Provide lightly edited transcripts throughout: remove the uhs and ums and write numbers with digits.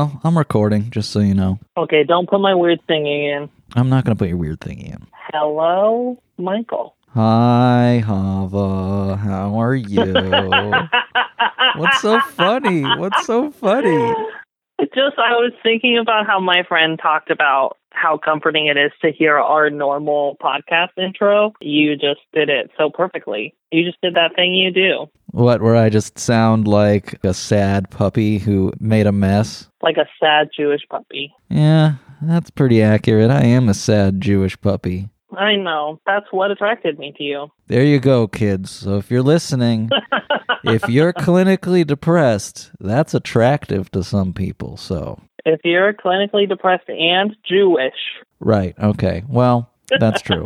Well, I'm recording, just so you know. Okay, don't put my weird thingy in. I'm not going to put your weird thingy in. Hello, Michael. Hi, Hava. How are you? What's so funny? What's so funny? Just, I was thinking about how my friend talked about how comforting it is to hear our normal podcast intro. You just did it so perfectly. You just did that thing you do. What, where I just sound like a sad puppy who made a mess? Like a sad Jewish puppy. Yeah, that's pretty accurate. I am a sad Jewish puppy. I know. That's what attracted me to you. There you go, kids. So if you're listening, if you're clinically depressed, that's attractive to some people, so... If you're clinically depressed and Jewish. Right, okay. Well, that's true.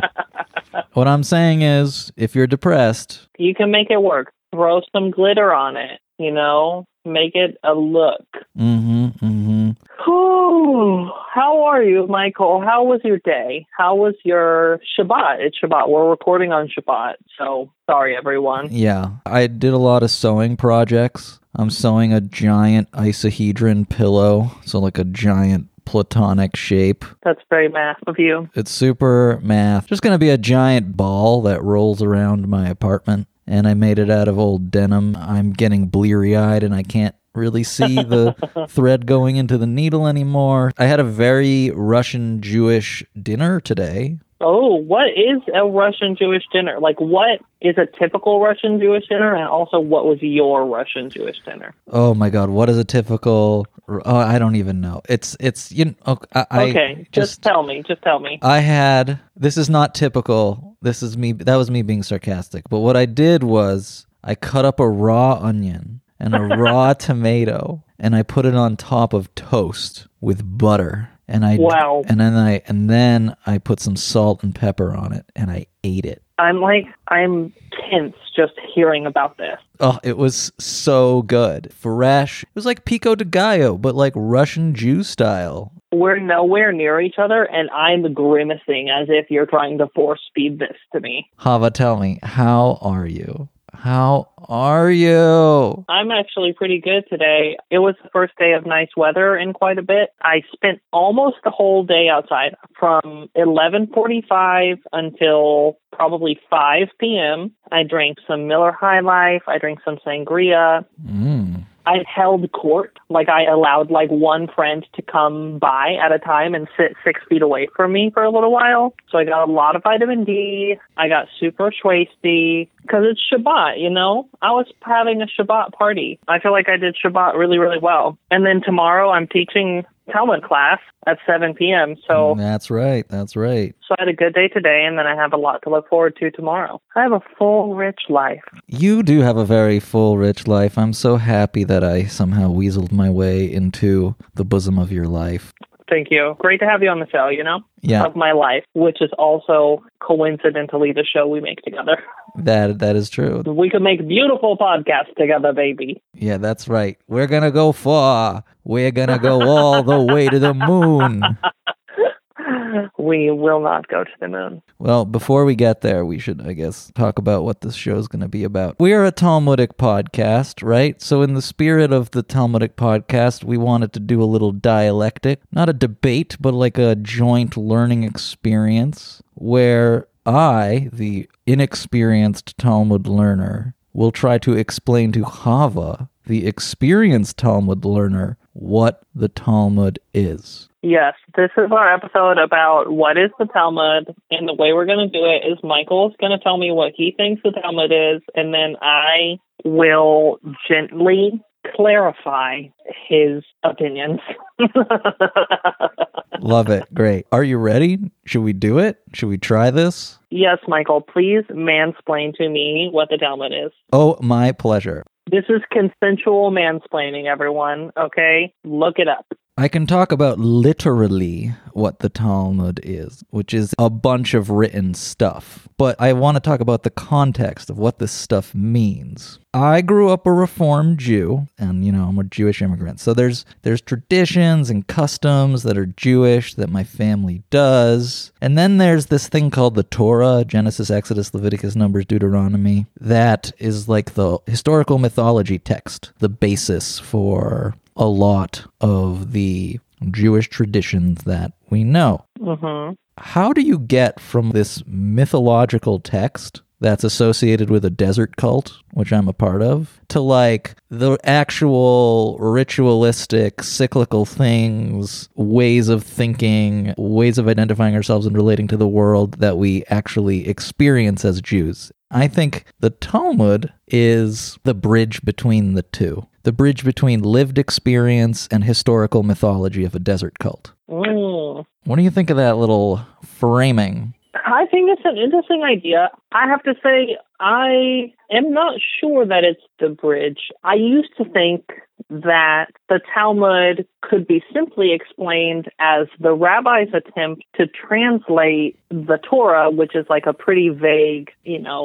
What I'm saying is, if you're depressed... You can make it work. Throw some glitter on it, you know? Make it a look. Mm-hmm, mm-hmm. Whew. How are you, Michael? How was your day? How was your Shabbat? It's Shabbat. We're recording on Shabbat, so sorry, everyone. Yeah, I did a lot of sewing projects. I'm sewing a giant isohedron pillow, so like a giant platonic shape. That's very math of you. It's super math. Just going to be a giant ball that rolls around my apartment, and I made it out of old denim. I'm getting bleary-eyed, and I can't really see the thread going into the needle anymore. I had a very Russian Jewish dinner today. Oh, what is a Russian Jewish dinner? Like, what is a typical Russian Jewish dinner? And also, what was your Russian Jewish dinner? Oh, my God. What is a typical... Oh, I don't even know. It's you know, okay, just tell me. Just tell me. I had... This is not typical. This is me. That was me being sarcastic. But what I did was I cut up a raw onion and a raw tomato, and I put it on top of toast with butter. And I wow. And then I put some salt and pepper on it, and I ate it. I'm tense just hearing about this. Oh, it was so good. Fresh. It was like pico de gallo, but like Russian Jew style. We're nowhere near each other, and I'm grimacing as if you're trying to force feed this to me. Hava, tell me, how are you? How are you? I'm actually pretty good today. It was the first day of nice weather in quite a bit. I spent almost the whole day outside from 11:45 until probably 5 p.m. I drank some Miller High Life. I drank some sangria. I held court. Like, I allowed like one friend to come by at a time and sit 6 feet away from me for a little while. So I got a lot of vitamin D. I got super schwasty because it's Shabbat, you know? I was having a Shabbat party. I feel like I did Shabbat really, really well. And then tomorrow I'm teaching Talmud class at 7 p.m. So that's right. That's right. So I had a good day today, and then I have a lot to look forward to tomorrow. I have a full, rich life. You do have a very full, rich life. I'm so happy that I somehow weaseled my way into the bosom of your life. Thank you. Great to have you on the show, you know? Yeah. Of my life, which is also coincidentally the show we make together. That is true. We can make beautiful podcasts together, baby. Yeah, that's right. We're going to go far. We're going to go all the way to the moon. We will not go to the moon. Well, before we get there, we should, I guess, talk about what this show is going to be about. We are a Talmudic podcast, right? So in the spirit of the Talmudic podcast, we wanted to do a little dialectic, not a debate, but like a joint learning experience where I, the inexperienced Talmud learner, will try to explain to Hava, the experienced Talmud learner, what the Talmud is. Yes, this is our episode about what is the Talmud, and the way we're going to do it is Michael's going to tell me what he thinks the Talmud is, and then I will gently clarify his opinions. Love it. Great. Are you ready? Should we do it? Should we try this? Yes, Michael, please mansplain to me what the Talmud is. Oh, my pleasure. This is consensual mansplaining, everyone, okay? Look it up. I can talk about literally what the Talmud is, which is a bunch of written stuff. But I want to talk about the context of what this stuff means. I grew up a Reform Jew, and, you know, I'm a Jewish immigrant. So there's traditions and customs that are Jewish that my family does. And then there's this thing called the Torah, Genesis, Exodus, Leviticus, Numbers, Deuteronomy, that is like the historical mythology text, the basis for a lot of the Jewish traditions that we know. Mm-hmm. How do you get from this mythological text that's associated with a desert cult, which I'm a part of, to like the actual ritualistic, cyclical things, ways of thinking, ways of identifying ourselves and relating to the world that we actually experience as Jews? I think the Talmud is the bridge between the two, the bridge between lived experience and historical mythology of a desert cult. Mm. What do you think of that little framing? I think it's an interesting idea. I have to say, I am not sure that it's the bridge. I used to think that the Talmud could be simply explained as the rabbi's attempt to translate the Torah, which is like a pretty vague,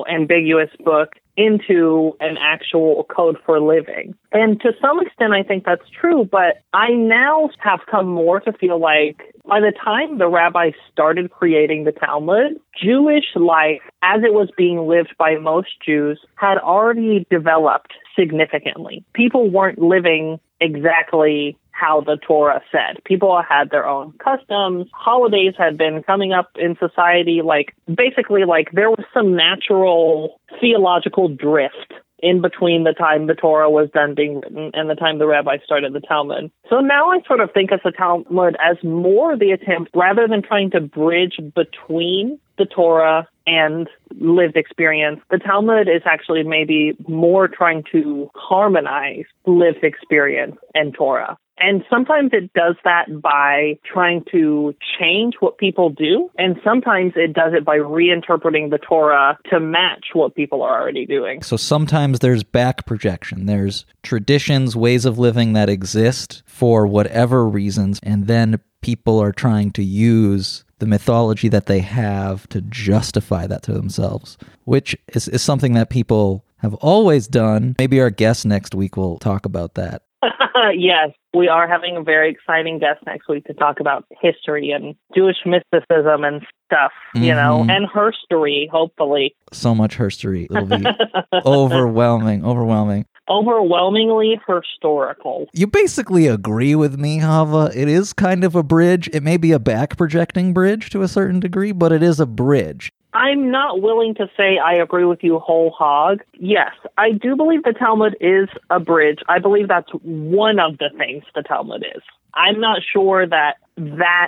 ambiguous book, into an actual code for living. And to some extent, I think that's true, but I now have come more to feel like by the time the rabbis started creating the Talmud, Jewish life, as it was being lived by most Jews, had already developed significantly. People weren't living exactly how the Torah said. People had their own customs. Holidays had been coming up in society. Basically, there was some natural theological drift in between the time the Torah was done being written and the time the rabbi started the Talmud. So now I sort of think of the Talmud as more the attempt, rather than trying to bridge between the Torah and lived experience, the Talmud is actually maybe more trying to harmonize lived experience and Torah. And sometimes it does that by trying to change what people do, and sometimes it does it by reinterpreting the Torah to match what people are already doing. So sometimes there's back projection. There's traditions, ways of living that exist for whatever reasons, and then people are trying to use the mythology that they have to justify that to themselves, which is something that people have always done. Maybe our guest next week will talk about that. Yes, we are having a very exciting guest next week to talk about history and Jewish mysticism and stuff, and herstory, hopefully. So much herstory. It'll be overwhelming. Overwhelmingly historical. You basically agree with me, Hava. It is kind of a bridge. It may be a back-projecting bridge to a certain degree, but it is a bridge. I'm not willing to say I agree with you whole hog. Yes, I do believe the Talmud is a bridge. I believe that's one of the things the Talmud is. I'm not sure that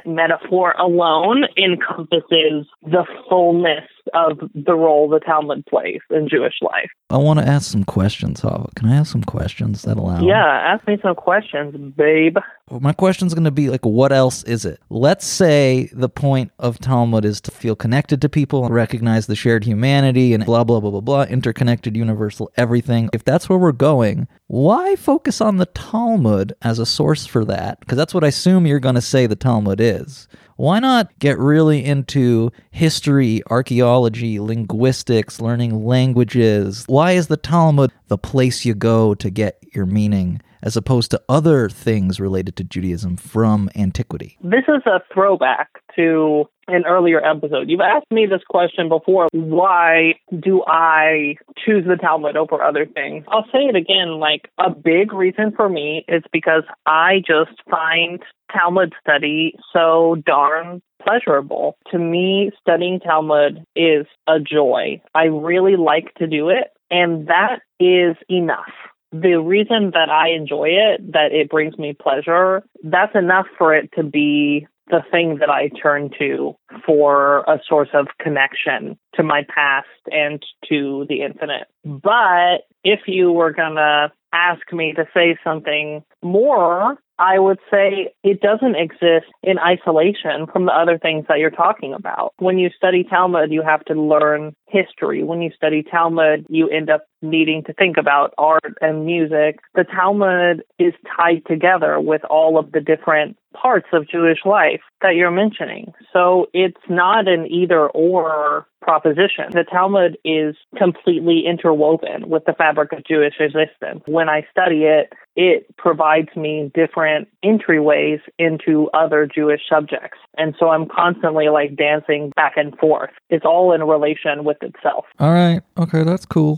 metaphor alone encompasses the fullness of the role the Talmud plays in Jewish life. I want to ask some questions, Hava. Can I ask some questions that allow? Yeah, ask me some questions, babe. My question's going to be, what else is it? Let's say the point of Talmud is to feel connected to people, recognize the shared humanity, and blah, blah, blah, blah, blah, interconnected, universal, everything. If that's where we're going, why focus on the Talmud as a source for that? Because that's what I assume you're going to say the Talmud is. Why not get really into history, archaeology, linguistics, learning languages? Why is the Talmud the place you go to get your meaning, as opposed to other things related to Judaism from antiquity? This is a throwback to an earlier episode. You've asked me this question before. Why do I choose the Talmud over other things? I'll say it again, a big reason for me is because I just find Talmud study so darn pleasurable. To me, studying Talmud is a joy. I really like to do it, and that is enough. The reason that I enjoy it, that it brings me pleasure, that's enough for it to be the thing that I turn to for a source of connection to my past and to the infinite. But if you were going to ask me to say something more, I would say it doesn't exist in isolation from the other things that you're talking about. When you study Talmud, you have to learn history. When you study Talmud, you end up needing to think about art and music. The Talmud is tied together with all of the different parts of Jewish life that you're mentioning. So it's not an either-or proposition. The Talmud is completely interwoven with the fabric of Jewish existence. When I study it, it provides me different entryways into other Jewish subjects. And so I'm constantly dancing back and forth. It's all in relation with itself. All right. Okay, that's cool.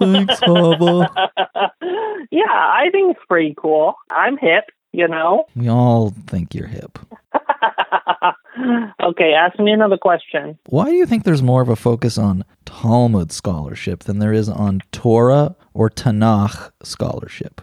Thanks, Hava. Yeah, I think it's pretty cool. I'm hip, you know? We all think you're hip. Okay, ask me another question. Why do you think there's more of a focus on Talmud scholarship than there is on Torah or Tanakh scholarship?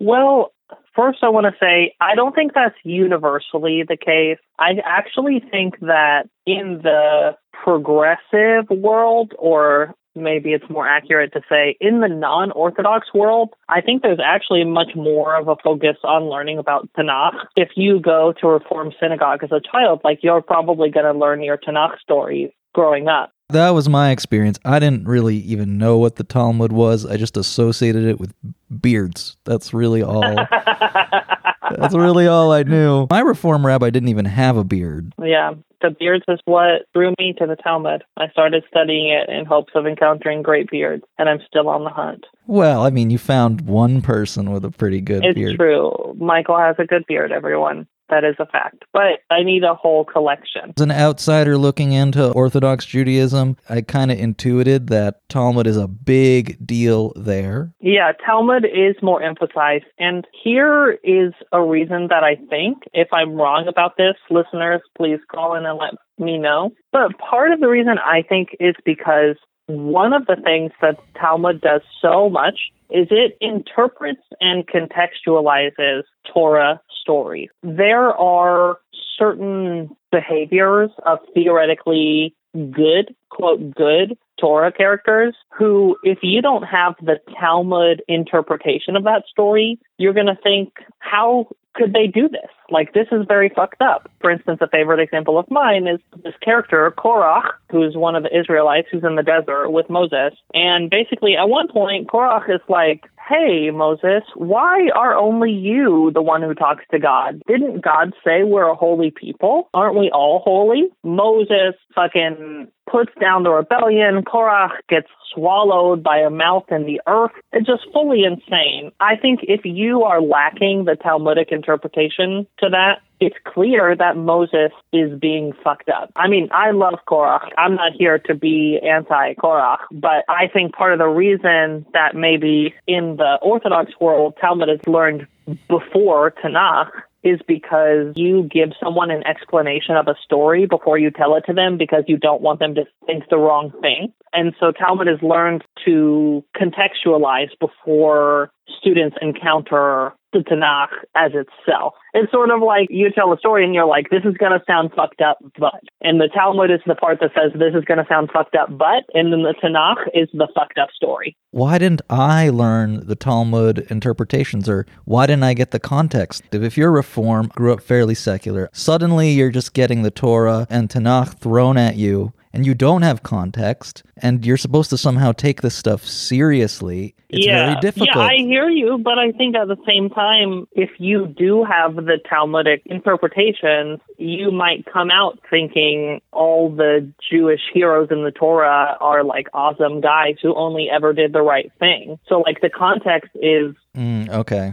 Well, first I want to say, I don't think that's universally the case. I actually think that in the progressive world, or maybe it's more accurate to say in the non-Orthodox world, I think there's actually much more of a focus on learning about Tanakh. If you go to Reform Synagogue as a child, like, you're probably going to learn your Tanakh stories growing up. That was my experience. I didn't really even know what the Talmud was. I just associated it with beards. That's really all. That's really all I knew. My Reform rabbi didn't even have a beard. Yeah. The beards is what drew me to the Talmud. I started studying it in hopes of encountering great beards, and I'm still on the hunt. Well, I mean, you found one person with a pretty good beard. It's true. Michael has a good beard, everyone. That is a fact. But I need a whole collection. As an outsider looking into Orthodox Judaism, I kind of intuited that Talmud is a big deal there. Yeah, Talmud is more emphasized. And here is a reason that I think, if I'm wrong about this, listeners, please call in and let me know. But part of the reason I think is because one of the things that Talmud does so much is it interprets and contextualizes Torah stories. There are certain behaviors of theoretically good, quote, good Torah characters who, if you don't have the Talmud interpretation of that story, you're going to think, how could they do this? Like, this is very fucked up. For instance, a favorite example of mine is this character, Korach, who's one of the Israelites who's in the desert with Moses. And basically, at one point, Korach is like, hey, Moses, why are only you the one who talks to God? Didn't God say we're a holy people? Aren't we all holy? Moses fucking puts down the rebellion. Korach gets swallowed by a mouth in the earth. It's just fully insane. I think if you are lacking the Talmudic interpretation to that, it's clear that Moses is being fucked up. I mean, I love Korach. I'm not here to be anti-Korach, but I think part of the reason that maybe in the Orthodox world, Talmud is learned before Tanakh is because you give someone an explanation of a story before you tell it to them because you don't want them to think the wrong thing. And so Talmud is learned to contextualize before students encounter the Tanakh as itself. It's sort of like you tell a story and you're like, this is going to sound fucked up, but. And the Talmud is the part that says this is going to sound fucked up, but. And then the Tanakh is the fucked up story. Why didn't I learn the Talmud interpretations, or why didn't I get the context? If you're Reform, grew up fairly secular, suddenly you're just getting the Torah and Tanakh thrown at you, and you don't have context, and you're supposed to somehow take this stuff seriously. It's very difficult. Yeah, I hear you, but I think at the same time, if you do have the Talmudic interpretations, you might come out thinking all the Jewish heroes in the Torah are like awesome guys who only ever did the right thing. So like the context is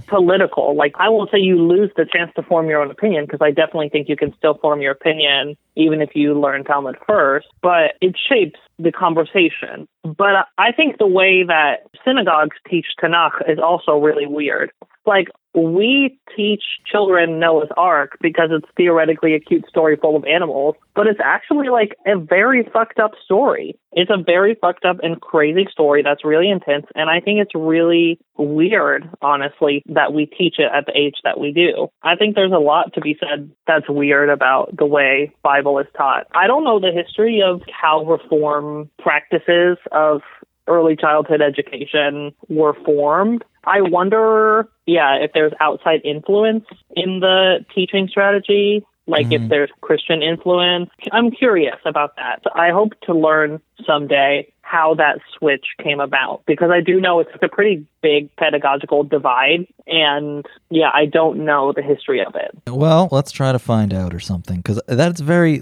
political. Like, I won't say you lose the chance to form your own opinion, because I definitely think you can still form your opinion even if you learn Talmud first, but it shapes the conversation. But I think the way that synagogues teach Tanakh is also really weird. Like, we teach children Noah's Ark because it's theoretically a cute story full of animals, but it's actually like a very fucked up story. It's a very fucked up and crazy story that's really intense, and I think it's really weird, honestly, that we teach it at the age that we do. I think there's a lot to be said that's weird about the way Bible is taught. I don't know the history of how Reform practices of early childhood education were formed. I wonder, if there's outside influence in the teaching strategy, like if there's Christian influence. I'm curious about that. I hope to learn someday how that switch came about, because I do know it's a pretty big pedagogical divide, and I don't know the history of it. Well, let's try to find out or something, because that's very...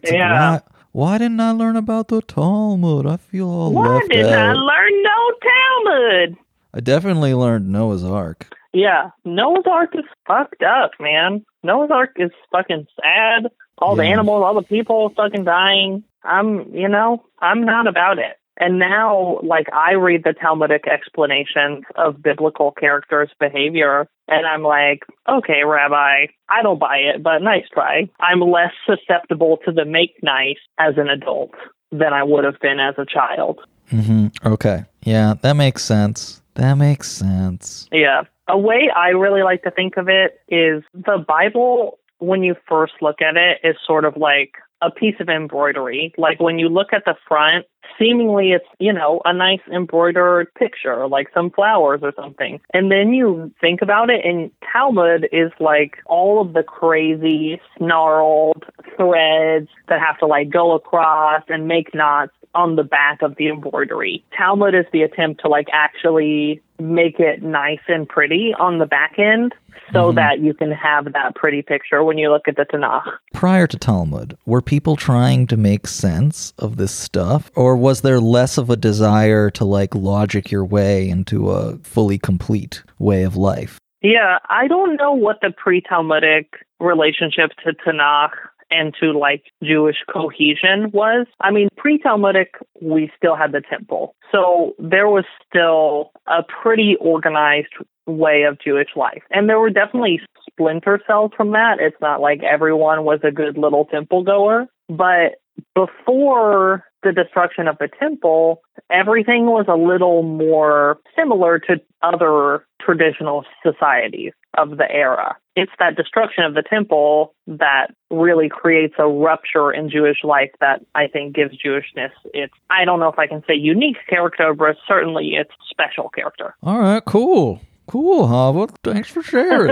Why didn't I learn about the Talmud? I feel all left out. Why didn't I learn no Talmud? I definitely learned Noah's Ark. Yeah, Noah's Ark is fucked up, man. Noah's Ark is fucking sad. All the animals, all the people fucking dying. I'm not about it. And now, like, I read the Talmudic explanations of biblical characters' behavior, and I'm like, okay, Rabbi, I don't buy it, but nice try. I'm less susceptible to the make nice as an adult than I would have been as a child. Mm-hmm. Okay. Yeah, that makes sense. Yeah. A way I really like to think of it is the Bible, when you first look at it, is sort of like a piece of embroidery. Like when you look at the front, seemingly it's, you know, a nice embroidered picture, like some flowers or something. And then you think about it, and Talmud is like all of the crazy, snarled threads that have to like go across and make knots on the back of the embroidery. Talmud is the attempt to like actually make it nice and pretty on the back end so that you can have that pretty picture when you look at the Tanakh. Prior to Talmud, were people trying to make sense of this stuff, or was there less of a desire to like logic your way into a fully complete way of life? Yeah, I don't know what the pre-Talmudic relationship to Tanakh and to like Jewish cohesion was. I mean, pre-Talmudic, we still had the temple. So there was still a pretty organized way of Jewish life. And there were definitely splinter cells from that. It's not like everyone was a good little temple goer. But before the destruction of the temple, everything was a little more similar to other traditional societies of the era. It's that destruction of the temple that really creates a rupture in Jewish life that I think gives Jewishness its, I don't know if I can say unique character, but certainly its special character. All right, cool. Cool, Harvard. Thanks for sharing.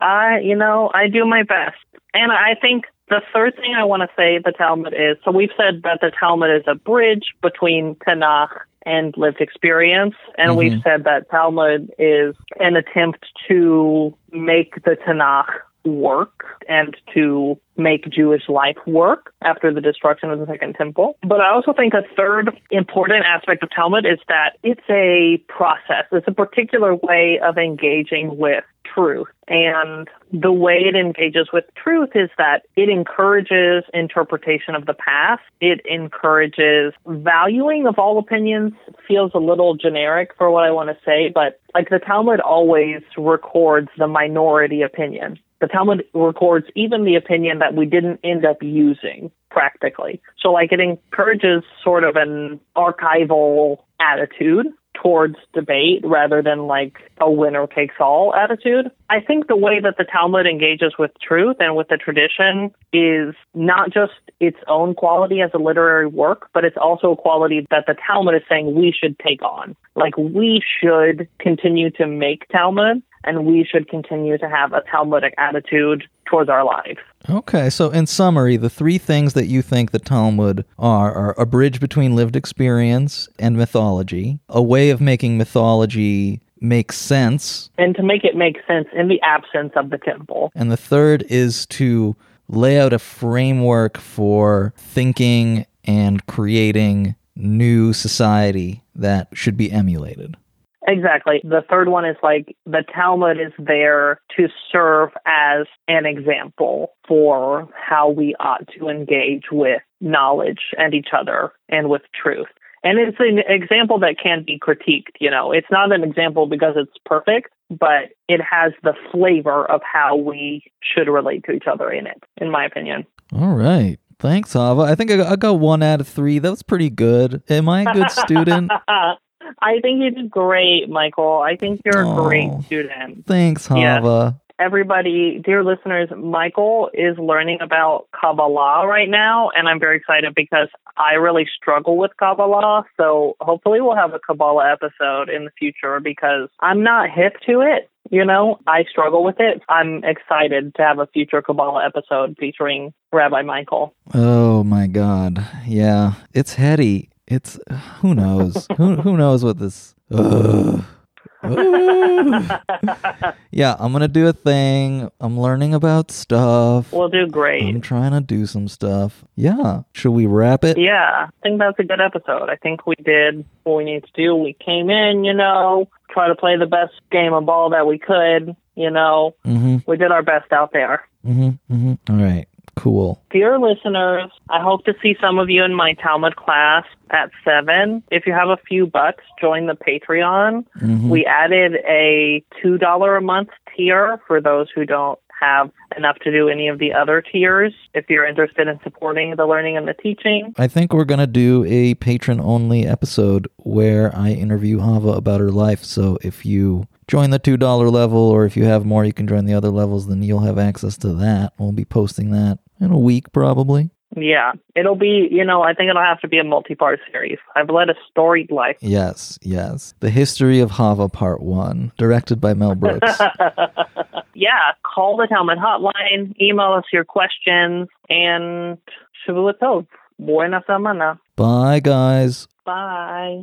I do my best. And I think the third thing I want to say the Talmud is, so we've said that the Talmud is a bridge between Tanakh and lived experience. And we've said that Talmud is an attempt to make the Tanakh work and to make Jewish life work after the destruction of the Second Temple. But I also think a third important aspect of Talmud is that it's a process. It's a particular way of engaging with truth. And the way it engages with truth is that it encourages interpretation of the past. It encourages valuing of all opinions. Feels a little generic for what I want to say, but like the Talmud always records the minority opinion. The Talmud records even the opinion that we didn't end up using practically. So like it encourages sort of an archival attitude towards debate rather than like a winner takes all attitude. I think the way that the Talmud engages with truth and with the tradition is not just its own quality as a literary work, but it's also a quality that the Talmud is saying we should take on. Like we should continue to make Talmud, and we should continue to have a Talmudic attitude towards our lives. Okay, so in summary, the three things that you think the Talmud are a bridge between lived experience and mythology, a way of making mythology make sense. And to make it make sense in the absence of the temple. And the third is to lay out a framework for thinking and creating new society that should be emulated. Exactly. The third one is like the Talmud is there to serve as an example for how we ought to engage with knowledge and each other and with truth. And it's an example that can be critiqued. You know, it's not an example because it's perfect, but it has the flavor of how we should relate to each other in it, in my opinion. All right. Thanks, Hava. I think I got 1 out of 3. That was pretty good. Am I a good student? I think you did great, Michael. I think you're a great student. Thanks, Hava. Yes. Everybody, dear listeners, Michael is learning about Kabbalah right now, and I'm very excited because I really struggle with Kabbalah, so hopefully we'll have a Kabbalah episode in the future because I'm not hip to it, you know? I struggle with it. I'm excited to have a future Kabbalah episode featuring Rabbi Michael. Oh, my God. Yeah, it's heady. It's, who knows? who knows what this... Yeah, I'm going to do a thing. I'm learning about stuff. We'll do great. I'm trying to do some stuff. Yeah. Should we wrap it? Yeah, I think that's a good episode. I think we did what we needed to do. We came in, try to play the best game of ball that we could, We did our best out there. All right. Cool. Dear listeners, I hope to see some of you in my Talmud class at 7. If you have a few bucks, join the Patreon. Mm-hmm. We added a $2 a month tier for those who don't have enough to do any of the other tiers, if you're interested in supporting the learning and the teaching. I think we're going to do a patron-only episode where I interview Hava about her life. So if you join the $2 level, or if you have more, you can join the other levels, then you'll have access to that. We'll be posting that in a week, probably. Yeah. It'll be, I think it'll have to be a multi-part series. I've led a storied life. Yes. The History of Hava Part 1, directed by Mel Brooks. Yeah. Call the Talmud hotline, email us your questions, and Shavuot Tov. Buena semana. Bye, guys. Bye.